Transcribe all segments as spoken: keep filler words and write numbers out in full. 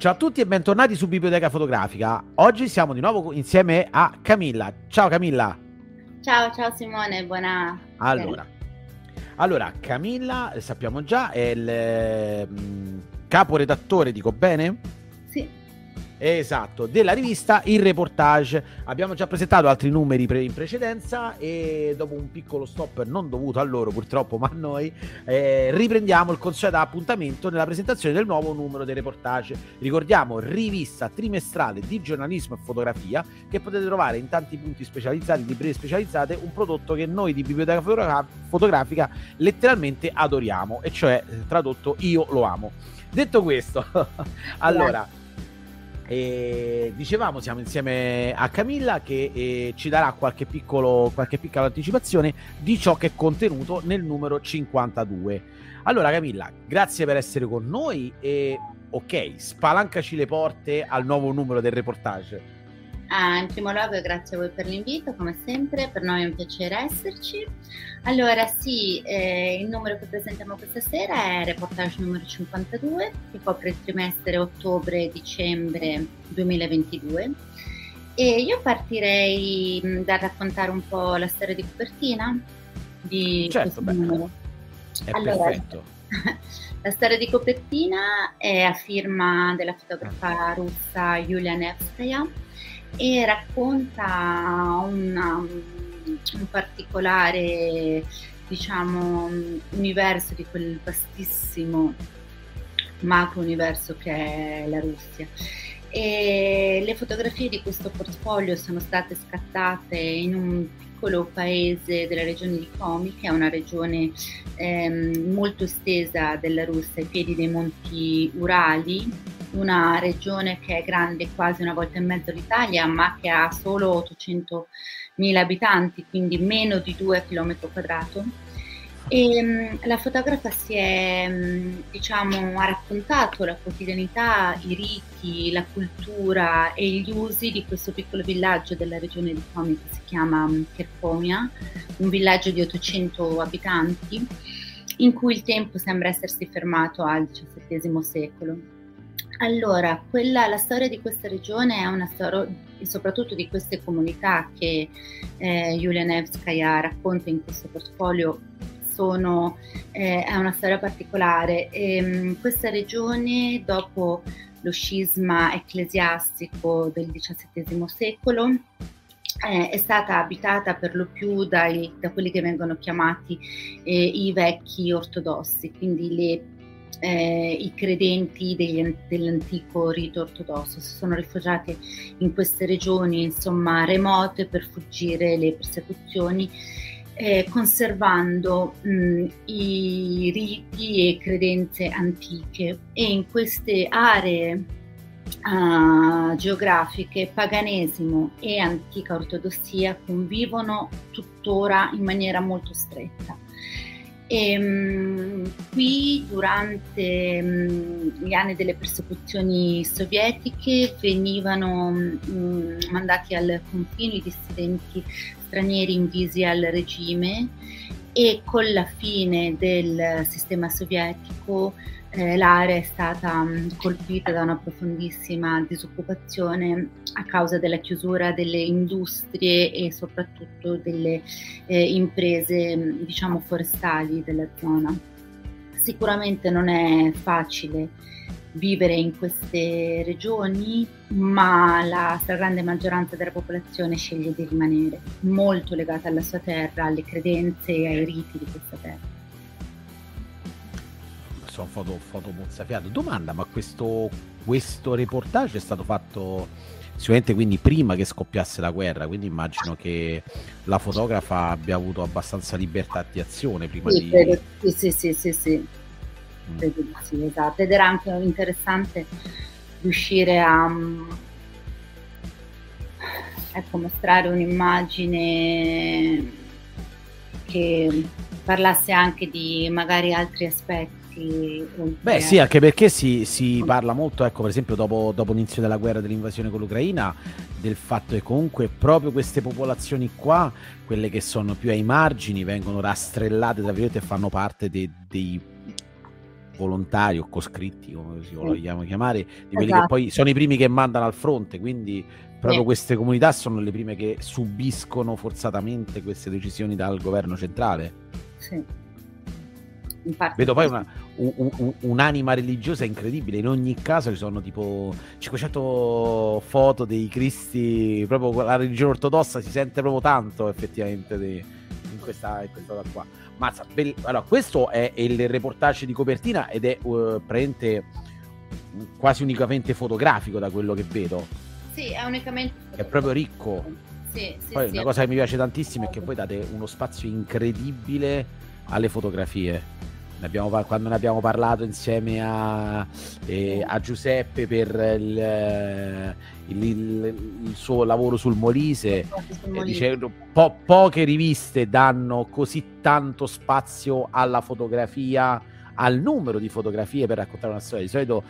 Ciao a tutti e bentornati su Biblioteca Fotografica. Oggi siamo di nuovo insieme a Camilla. Ciao Camilla. Ciao, ciao Simone, buona... Allora, allora Camilla, sappiamo già, è il mh, caporedattore, dico bene? Sì. Esatto, della rivista Il Reportage. Abbiamo già presentato altri numeri pre- in precedenza e dopo un piccolo stop non dovuto a loro purtroppo, ma a noi, eh, riprendiamo il consueto appuntamento nella presentazione del nuovo numero del Reportage. Ricordiamo, rivista trimestrale di giornalismo e fotografia che potete trovare in tanti punti specializzati, librerie specializzate, un prodotto che noi di Biblioteca Fotogra- Fotografica letteralmente adoriamo, e cioè, tradotto, io lo amo. Detto questo, allora... Yeah. E dicevamo, siamo insieme a Camilla che eh, ci darà qualche piccolo qualche piccola anticipazione di ciò che è contenuto nel numero cinquantadue. Allora Camilla, grazie per essere con noi e ok, spalancaci le porte al nuovo numero del Reportage. Ah, in primo luogo grazie a voi per l'invito, come sempre, per noi è un piacere esserci. Allora sì, eh, il numero che presentiamo questa sera è Reportage numero cinquantadue, che copre il trimestre ottobre-dicembre duemilaventidue, e io partirei mh, da raccontare un po' la storia di copertina di certo, questo beh, numero. È allora, perfetto. La storia di copertina è a firma della fotografa russa Yulia Nevskaya e racconta una, un particolare, diciamo, universo di quel vastissimo macro universo che è la Russia. E le fotografie di questo portfolio sono state scattate in un piccolo paese della regione di Komi, che è una regione ehm, molto estesa della Russia, ai piedi dei monti Urali, una regione che è grande quasi una volta e mezzo l'Italia, ma che ha solo ottocentomila abitanti, quindi meno di due chilometri quadrati. E la fotografa si è, diciamo, ha raccontato la quotidianità, i riti, la cultura e gli usi di questo piccolo villaggio della regione di Komi che si chiama Kerkomia, un villaggio di ottocento abitanti, in cui il tempo sembra essersi fermato al diciassettesimo secolo. Allora, quella, la storia di questa regione è una storia, e soprattutto di queste comunità che eh, Yulia Nevskaya racconta in questo portfolio, Sono, eh, è una storia particolare. E, questa regione, dopo lo scisma ecclesiastico del diciassettesimo secolo, eh, è stata abitata per lo più dai, da quelli che vengono chiamati eh, i vecchi ortodossi, quindi le, eh, i credenti degli, dell'antico rito ortodosso. Si sono rifugiati in queste regioni, insomma, remote per fuggire le persecuzioni, Eh, conservando mh, i riti e credenze antiche, e in queste aree uh, geografiche paganesimo e antica ortodossia convivono tuttora in maniera molto stretta. E, mh, qui durante mh, gli anni delle persecuzioni sovietiche venivano mh, mandati al confino i dissidenti stranieri invisi al regime, e con la fine del sistema sovietico eh, l'area è stata mh, colpita da una profondissima disoccupazione a causa della chiusura delle industrie e soprattutto delle eh, imprese, mh, diciamo, forestali della zona. Sicuramente non è facile vivere in queste regioni, ma la stragrande maggioranza della popolazione sceglie di rimanere molto legata alla sua terra, alle credenze e ai riti di questa terra. Sono foto, foto mozzafiato. Domanda, ma questo, questo reportage è stato fatto sicuramente quindi prima che scoppiasse la guerra, quindi immagino che la fotografa abbia avuto abbastanza libertà di azione prima sì, di... Credo, sì, sì, sì, sì, sì. Sì, esatto. Ed era anche interessante riuscire a um, ecco, mostrare un'immagine che parlasse anche di magari altri aspetti. Beh sì, anche perché si, si parla molto, ecco, per esempio dopo, dopo l'inizio della guerra, dell'invasione con l'Ucraina, del fatto che comunque proprio queste popolazioni qua, quelle che sono più ai margini, vengono rastrellate, tra virgolette, e fanno parte dei, dei volontari o coscritti, come si vogliamo chiamare, di quelli esatto. che poi sono i primi che mandano al fronte, quindi proprio eh. queste comunità sono le prime che subiscono forzatamente queste decisioni dal governo centrale. Sì. Vedo poi una, un, un, un'anima religiosa incredibile. In ogni caso ci sono tipo cinquecento foto dei cristi, proprio la religione ortodossa si sente proprio tanto effettivamente di, in questa in questa qua. Mazza, bello. Allora, questo è il reportage di copertina ed è uh, praticamente quasi unicamente fotografico, da quello che vedo. Sì, è unicamente fotografico. È proprio ricco. Sì, sì, poi sì, una cosa che mi piace tantissimo è che voi date uno spazio incredibile alle fotografie. Ne abbiamo, quando ne abbiamo parlato insieme a, eh, a Giuseppe per il, il, il suo lavoro sul Molise, eh, dice, po- poche riviste danno così tanto spazio alla fotografia, al numero di fotografie per raccontare una storia. Di solito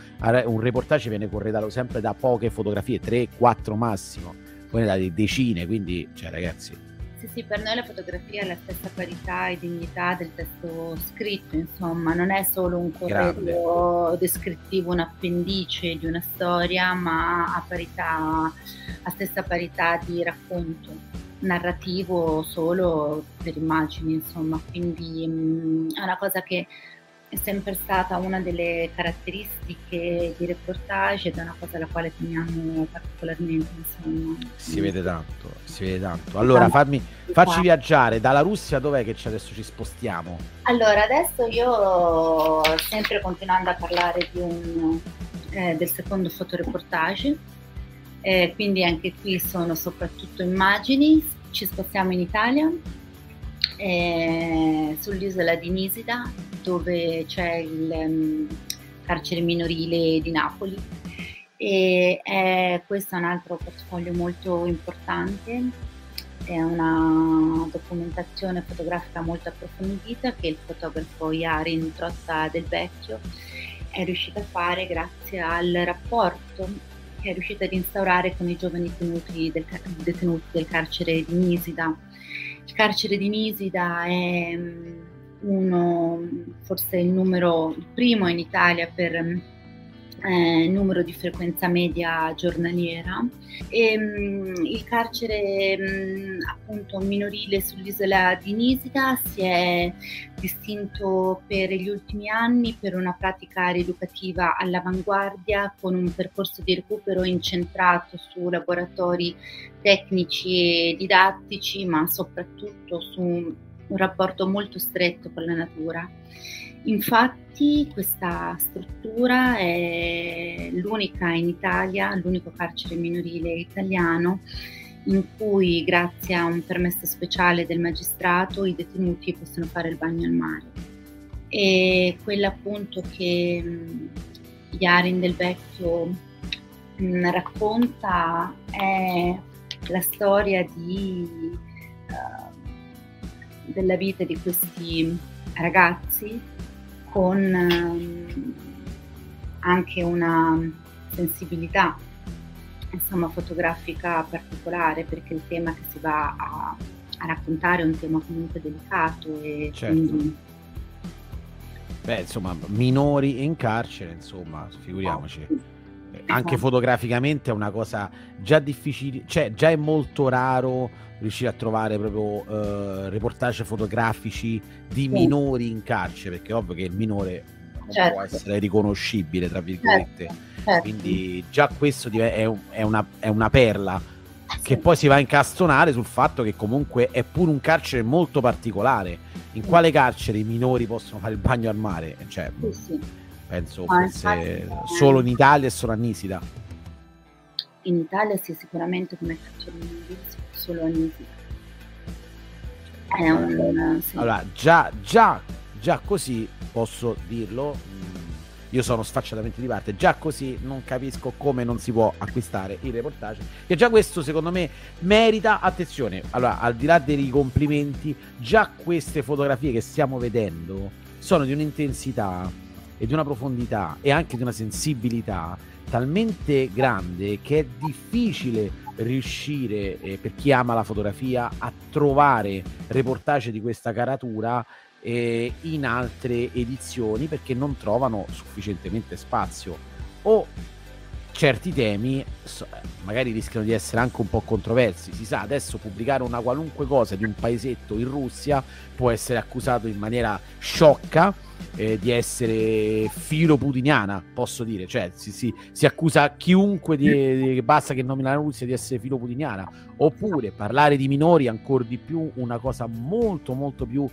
un reportage viene corredato sempre da poche fotografie, tre quattro massimo, poi ne date decine, quindi cioè, ragazzi. Sì, sì, per noi la fotografia è la stessa parità e dignità del testo scritto, insomma, non è solo un corredo descrittivo, un appendice di una storia, ma a parità, a stessa parità di racconto narrativo solo per immagini, insomma, quindi mh, è una cosa che è sempre stata una delle caratteristiche di reportage ed è una cosa alla quale teniamo particolarmente, insomma. Si vede tanto, si vede tanto. Allora, fammi, facci viaggiare dalla Russia, dov'è che adesso ci spostiamo? Allora, adesso io, sempre continuando a parlare di un, eh, del secondo fotoreportage, eh, quindi anche qui sono soprattutto immagini, ci spostiamo in Italia, eh, sull'isola di Nisida, dove c'è il um, carcere minorile di Napoli, e è, questo è un altro portfolio molto importante, è una documentazione fotografica molto approfondita che il fotografo Yarin Trozza Del Vecchio è riuscito a fare grazie al rapporto che è riuscito ad instaurare con i giovani tenuti del, detenuti del carcere di Nisida. Il carcere di Nisida è uno, forse il numero il primo in Italia per eh, numero di frequenza media giornaliera, e, mh, il carcere mh, appunto minorile sull'isola di Nisida si è distinto per gli ultimi anni per una pratica rieducativa all'avanguardia, con un percorso di recupero incentrato su laboratori tecnici e didattici, ma soprattutto su un rapporto molto stretto con la natura. Infatti questa struttura è l'unica in Italia, l'unico carcere minorile italiano in cui, grazie a un permesso speciale del magistrato, i detenuti possono fare il bagno al mare. E quella appunto che Yarin Del Vecchio mh, racconta è la storia di uh, della vita di questi ragazzi, con ehm, anche una sensibilità, insomma, fotografica particolare, perché il tema che si va a, a raccontare è un tema comunque delicato e certo. quindi... Beh, insomma, minori in carcere, insomma, figuriamoci. Oh. Anche fotograficamente è una cosa già difficile, cioè già è molto raro riuscire a trovare proprio eh, reportage fotografici di sì. minori in carcere, perché è ovvio che il minore non certo. può essere riconoscibile, tra virgolette, certo, certo. quindi già questo è, un, è, una, è una perla sì. che poi si va a incastonare sul fatto che comunque è pure un carcere molto particolare. In sì. quale carcere i minori possono fare il bagno al mare? Cioè, sì, sì. penso Ma forse infatti, solo in Italia e solo a Nisida. In Italia sì, sicuramente, come carcere minorile solo a Nisida. È un, sì. Allora, già, già, già così posso dirlo, io sono sfacciatamente di parte, già così non capisco come non si può acquistare il reportage, che già questo secondo me merita attenzione. Allora, al di là dei complimenti, già queste fotografie che stiamo vedendo sono di un'intensità e di una profondità e anche di una sensibilità talmente grande che è difficile riuscire, eh, per chi ama la fotografia, a trovare reportage di questa caratura eh, in altre edizioni perché non trovano sufficientemente spazio, o certi temi magari rischiano di essere anche un po' controversi. Si sa, adesso pubblicare una qualunque cosa di un paesetto in Russia può essere accusato in maniera sciocca eh, di essere filoputiniana, posso dire, cioè si, si, si accusa chiunque di, di, basta che nomina la Russia, di essere filoputiniana. Oppure parlare di minori ancora di più, una cosa molto molto più,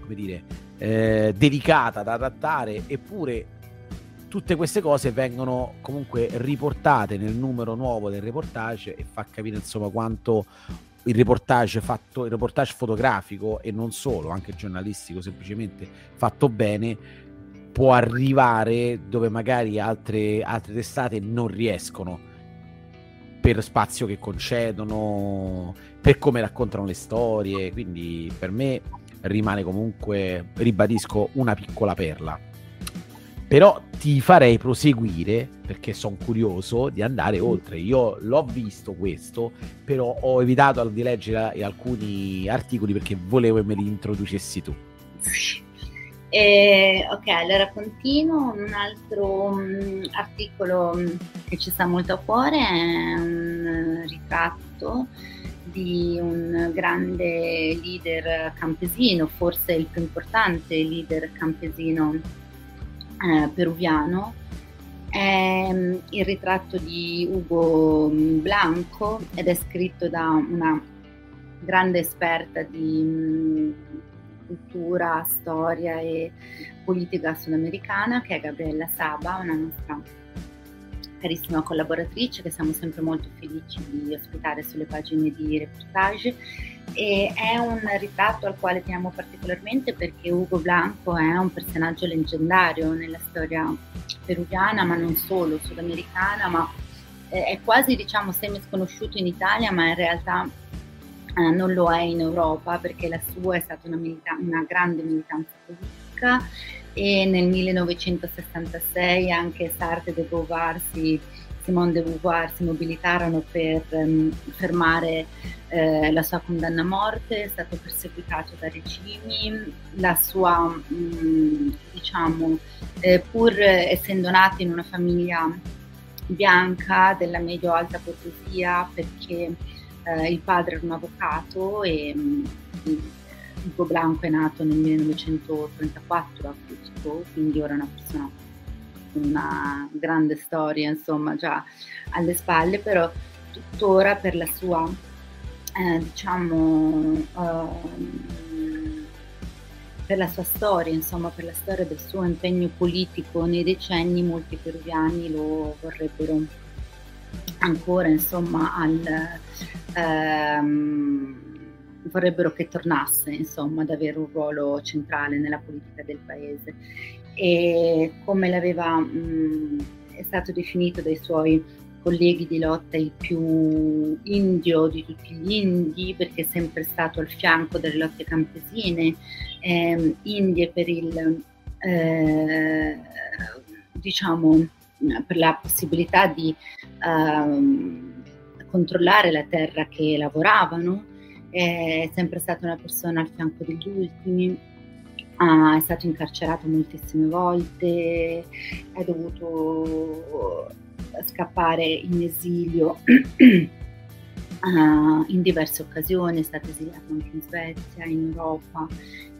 come dire, eh, delicata da trattare, eppure tutte queste cose vengono comunque riportate nel numero nuovo del reportage, e fa capire insomma quanto il reportage fatto, il reportage fotografico e non solo, anche giornalistico semplicemente, fatto bene, può arrivare dove magari altre, altre testate non riescono, per spazio che concedono, per come raccontano le storie. Quindi per me rimane comunque, ribadisco, una piccola perla. Però ti farei proseguire, perché sono curioso di andare oltre. Io l'ho visto questo, però ho evitato di leggere alcuni articoli perché volevo che me li introducessi tu. Eh, ok, allora continuo. Un altro mh, articolo che ci sta molto a cuore è un ritratto di un grande leader campesino, forse il più importante leader campesino Eh, peruviano, eh, il ritratto di Hugo Blanco, ed è scritto da una grande esperta di mh, cultura, storia e politica sudamericana, che è Gabriella Saba, una nostra carissima collaboratrice che siamo sempre molto felici di ospitare sulle pagine di Reportage. E è un ritratto al quale teniamo particolarmente perché Hugo Blanco è un personaggio leggendario nella storia peruviana, ma non solo, sudamericana, ma è quasi, diciamo, semi sconosciuto in Italia, ma in realtà eh, non lo è in Europa, perché la sua è stata una, milita- una grande militanza politica, e nel millenovecentosessantasei anche Sartre de Beauvoir si Simone de Beauvoir si mobilitarono per um, fermare eh, la sua condanna a morte. È stato perseguitato da regimi, la sua, mh, diciamo, eh, pur essendo nata in una famiglia bianca della medio-alta borghesia, perché eh, il padre era un avvocato, e Hugo Blanco è nato nel millenovecentotrentaquattro a Cusco, quindi ora è una persona una grande storia, insomma, già alle spalle, però tuttora per la sua eh, diciamo eh, per la sua storia, insomma, per la storia del suo impegno politico nei decenni, molti peruviani lo vorrebbero ancora, insomma, al ehm, vorrebbero che tornasse, insomma, ad avere un ruolo centrale nella politica del paese. E come l'aveva mh, è stato definito dai suoi colleghi di lotta il più indio di tutti gli indi, perché è sempre stato al fianco delle lotte campesine, eh, indie per il eh, diciamo per la possibilità di eh, controllare la terra che lavoravano. È sempre stata una persona al fianco degli ultimi, ah, è stato incarcerato moltissime volte, è dovuto scappare in esilio ah, in diverse occasioni, è stato esiliato anche in Svezia, in Europa,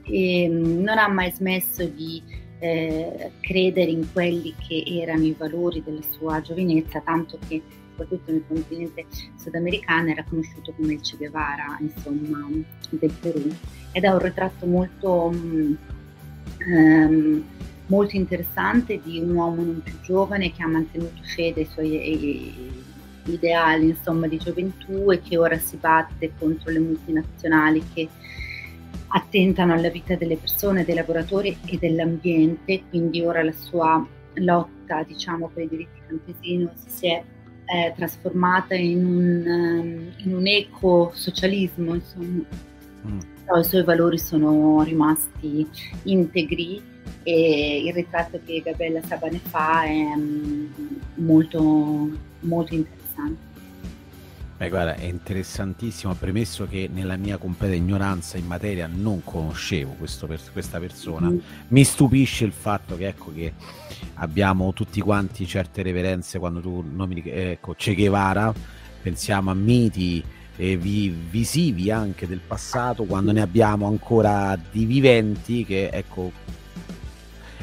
e non ha mai smesso di eh, credere in quelli che erano i valori della sua giovinezza, tanto che soprattutto nel continente sudamericano era conosciuto come il Che Guevara, insomma, del Perù. Ed è un ritratto molto, ehm, molto interessante di un uomo non più giovane che ha mantenuto fede ai suoi ai, ideali, insomma, di gioventù, e che ora si batte contro le multinazionali che attentano alla vita delle persone, dei lavoratori e dell'ambiente. Quindi ora la sua lotta, diciamo, per i diritti campesino si è Eh, trasformata in un, in un eco-socialismo, insomma. Mm. No, i suoi valori sono rimasti integri, e il ritratto che Gabriella Sabane fa è um, molto, molto interessante. Beh, guarda, è interessantissimo, premesso che nella mia completa ignoranza in materia non conoscevo questo per, questa persona. Mm. Mi stupisce il fatto che, ecco, che abbiamo tutti quanti certe reverenze quando tu nomini, ecco, Che Guevara, pensiamo a miti eh, vi, visivi anche del passato, quando ne abbiamo ancora di viventi che, ecco,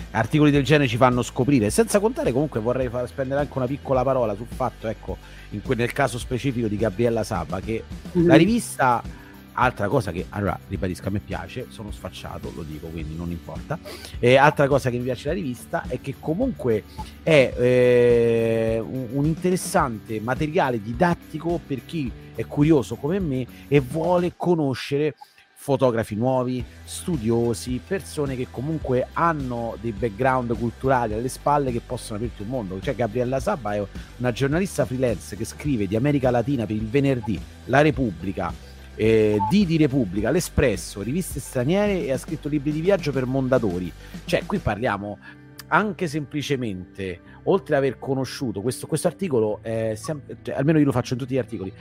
articoli del genere ci fanno scoprire. Senza contare, comunque, vorrei far spendere anche una piccola parola sul fatto, ecco, in quel, nel caso specifico di Gabriella Saba, che mm-hmm. la rivista, altra cosa che, allora, ribadisco, a me piace, sono sfacciato, lo dico, quindi non importa, e altra cosa che mi piace la rivista è che comunque è eh, un, un interessante materiale didattico per chi è curioso come me e vuole conoscere fotografi nuovi, studiosi, persone che comunque hanno dei background culturali alle spalle che possono aprirti un mondo. Cioè, Gabriella Saba è una giornalista freelance che scrive di America Latina per il Venerdì, La Repubblica, eh, di di Repubblica, L'Espresso, riviste straniere, e ha scritto libri di viaggio per Mondadori. Cioè, qui parliamo anche semplicemente, oltre ad aver conosciuto questo, questo articolo, è sempre, cioè, almeno io lo faccio in tutti gli articoli,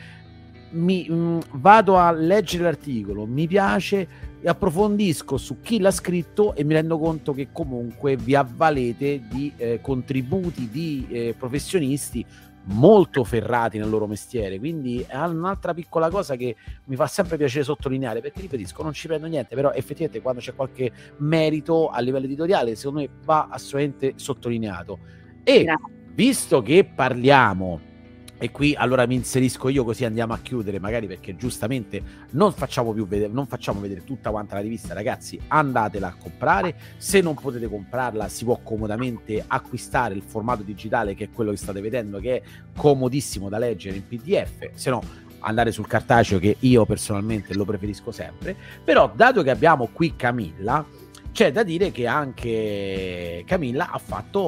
Mi, mh, vado a leggere l'articolo, mi piace, approfondisco su chi l'ha scritto e mi rendo conto che comunque vi avvalete di eh, contributi di eh, professionisti molto ferrati nel loro mestiere. Quindi è un'altra piccola cosa che mi fa sempre piacere sottolineare, perché, ripetisco, non ci prendo niente, però effettivamente quando c'è qualche merito a livello editoriale, secondo me va assolutamente sottolineato. E visto che parliamo, e qui allora mi inserisco io, così andiamo a chiudere magari, perché giustamente non facciamo più vedere, non facciamo vedere tutta quanta la rivista, ragazzi, andatela a comprare. Se non potete comprarla, si può comodamente acquistare il formato digitale, che è quello che state vedendo, che è comodissimo da leggere in P D F, se no andare sul cartaceo, che io personalmente lo preferisco sempre. Però, dato che abbiamo qui Camilla, c'è da dire che anche Camilla ha fatto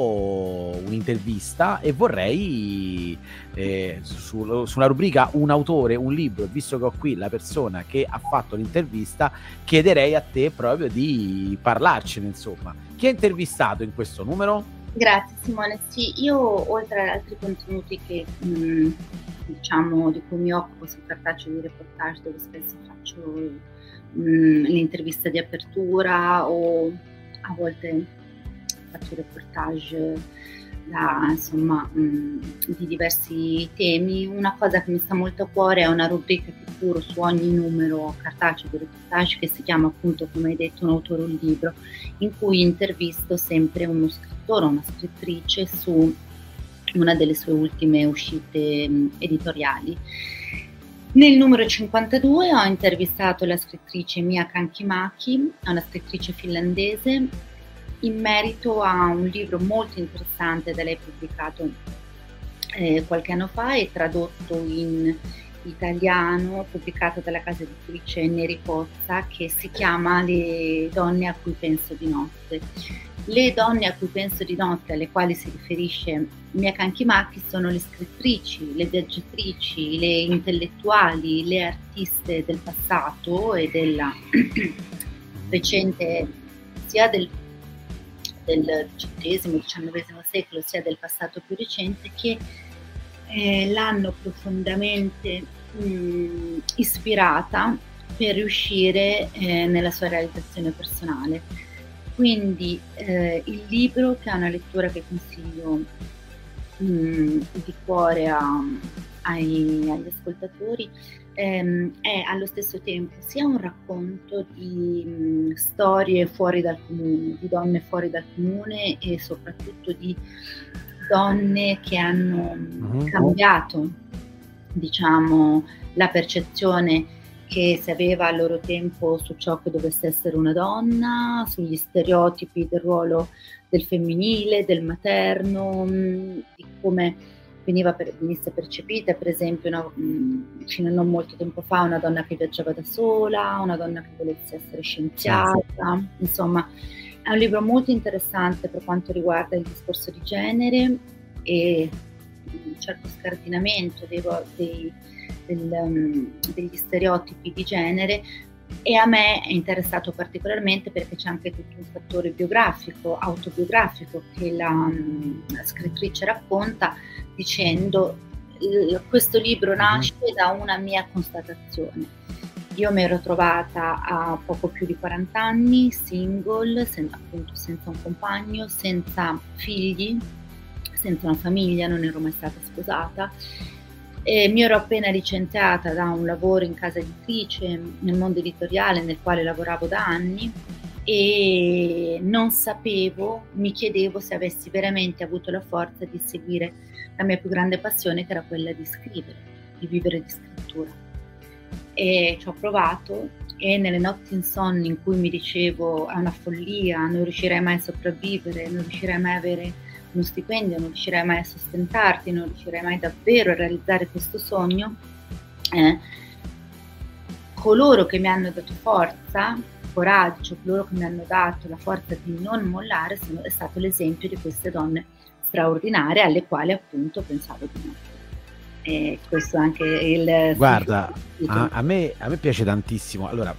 un'intervista, e vorrei eh, su, sulla rubrica un autore, un libro, visto che ho qui la persona che ha fatto l'intervista, chiederei a te proprio di parlarcene, insomma. Chi è intervistato in questo numero? Grazie Simone. Sì, io, oltre ad altri contenuti che mh, diciamo di cui mi occupo sul cartaceo di Reportage, dove spesso faccio l'intervista di apertura, o a volte faccio reportage da, insomma, di diversi temi. Una cosa che mi sta molto a cuore è una rubrica che curo su ogni numero cartaceo di Reportage, che si chiama appunto, come hai detto, un autore, un libro, in cui intervisto sempre uno scrittore o una scrittrice su una delle sue ultime uscite editoriali. Nel numero cinquantadue ho intervistato la scrittrice Mia Kankimaki, una scrittrice finlandese, in merito a un libro molto interessante da lei pubblicato eh, qualche anno fa e tradotto in italiano, pubblicato dalla casa editrice Neri Pozza, che si chiama Le donne a cui penso di notte. Le donne a cui penso di notte, alle quali si riferisce Mia Kankimaki, sono le scrittrici, le viaggiatrici, le intellettuali, le artiste del passato e della recente, sia del diciottesimo diciannovesimo secolo, sia del passato più recente, che eh, l'hanno profondamente mh, ispirata per riuscire eh, nella sua realizzazione personale. Quindi eh, il libro, che è una lettura che consiglio mh, di cuore a, ai, agli ascoltatori, ehm, è allo stesso tempo sia un racconto di mh, storie fuori dal comune, di donne fuori dal comune, e soprattutto di donne che hanno mm-hmm. cambiato, diciamo, la percezione che si aveva al loro tempo su ciò che dovesse essere una donna, sugli stereotipi del ruolo del femminile, del materno, di come veniva per, venisse percepita, per esempio, una, fino a non molto tempo fa, una donna che viaggiava da sola, una donna che volesse essere scienziata. Insomma, è un libro molto interessante per quanto riguarda il discorso di genere e un certo scardinamento dei, dei Del, um, degli stereotipi di genere, e a me è interessato particolarmente perché c'è anche tutto un fattore biografico, autobiografico, che la, um, la scrittrice racconta dicendo questo libro nasce da una mia constatazione. Io mi ero trovata a poco più di quaranta anni, single, sen- appunto senza un compagno, senza figli, senza una famiglia, non ero mai stata sposata. E mi ero appena licenziata da un lavoro in casa editrice, nel mondo editoriale, nel quale lavoravo da anni, e non sapevo, mi chiedevo se avessi veramente avuto la forza di seguire la mia più grande passione, che era quella di scrivere, di vivere di scrittura. E ci ho provato, e nelle notti insonni in cui mi dicevo è una follia, non riuscirei mai a sopravvivere, non riuscirei mai a avere uno stipendio, non riuscirei mai a sostentarti, non riuscirei mai davvero a realizzare questo sogno, eh, coloro che mi hanno dato forza, coraggio, coloro che mi hanno dato la forza di non mollare, sono, è stato l'esempio di queste donne straordinarie alle quali appunto pensavo di no. E questo è anche il... Guarda, a, a, me, a me piace tantissimo. Allora,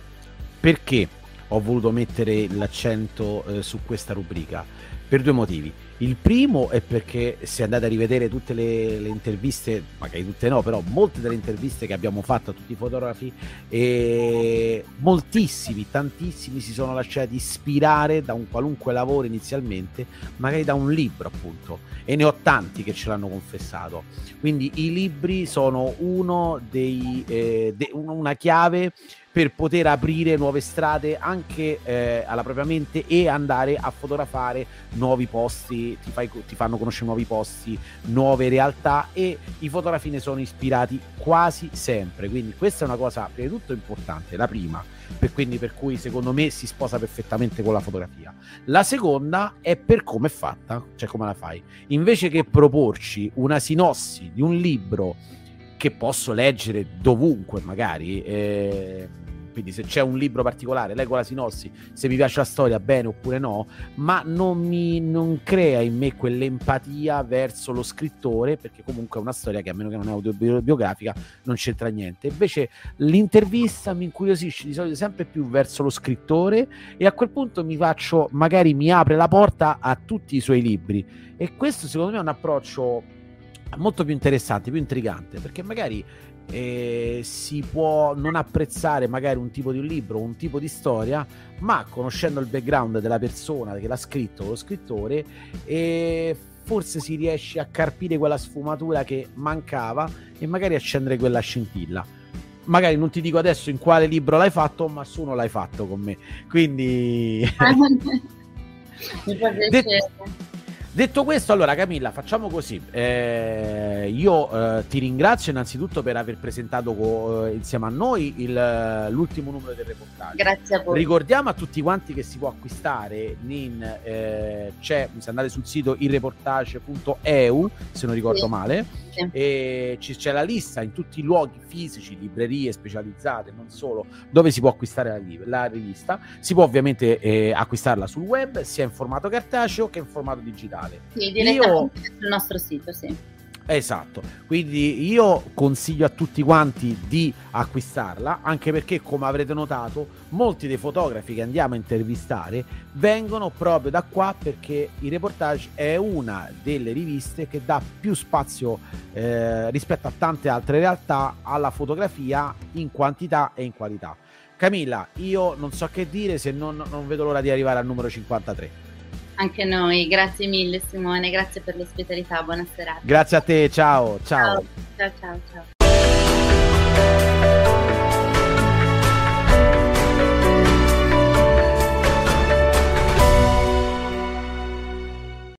perché ho voluto mettere l'accento eh, su questa rubrica? Per due motivi. Il primo è perché, se andate a rivedere tutte le, le interviste, magari tutte no, però molte delle interviste che abbiamo fatto a tutti i fotografi, e moltissimi, tantissimi si sono lasciati ispirare da un qualunque lavoro inizialmente, magari da un libro appunto, e ne ho tanti che ce l'hanno confessato. Quindi i libri sono uno dei eh, de, una chiave per poter aprire nuove strade anche eh, alla propria mente, e andare a fotografare nuovi posti, ti, fai, ti fanno conoscere nuovi posti, nuove realtà, e i fotografi ne sono ispirati quasi sempre. Quindi questa è una cosa prima di tutto importante, la prima, per, quindi per cui secondo me si sposa perfettamente con la fotografia. La seconda è per come è fatta, cioè come la fai. Invece che proporci una sinossi di un libro che posso leggere dovunque magari, eh, quindi se c'è un libro particolare leggo la sinossi, se mi piace la storia bene oppure no, ma non mi non crea in me quell'empatia verso lo scrittore, perché comunque è una storia che, a meno che non è autobiografica, non c'entra niente. Invece l'intervista mi incuriosisce di solito sempre più verso lo scrittore, e a quel punto mi faccio, magari mi apre la porta a tutti i suoi libri, e questo secondo me è un approccio molto più interessante, più intrigante, perché magari eh, si può non apprezzare magari un tipo di un libro, un tipo di storia, ma conoscendo il background della persona che l'ha scritto, lo scrittore, eh, forse si riesce a carpire quella sfumatura che mancava, e magari accendere quella scintilla. Magari non ti dico adesso in quale libro l'hai fatto, ma su uno l'hai fatto con me, quindi mi fa piacere. Detto questo, allora Camilla, facciamo così, eh, io eh, ti ringrazio innanzitutto per aver presentato co- insieme a noi il, l'ultimo numero del reportage. Grazie a voi. Ricordiamo a tutti quanti che si può acquistare in, eh, c'è, se andate sul sito il reportage punto e u, se non ricordo sì. male sì. E c- c'è la lista in tutti i luoghi fisici, librerie specializzate, non solo, dove si può acquistare la, li- la rivista. Si può ovviamente eh, acquistarla sul web, sia in formato cartaceo che in formato digitale. Sì, direttamente io... sul nostro sito, sì. Esatto, quindi io consiglio a tutti quanti di acquistarla, anche perché, come avrete notato, molti dei fotografi che andiamo a intervistare vengono proprio da qua, perché il Reportage è una delle riviste che dà più spazio eh, rispetto a tante altre realtà alla fotografia in quantità e in qualità. Camilla, io non so che dire, se non, non vedo l'ora di arrivare al numero cinquantatré. Anche noi, grazie mille Simone, grazie per l'ospitalità, buona serata. Grazie a te, ciao, ciao. Ciao, ciao, ciao.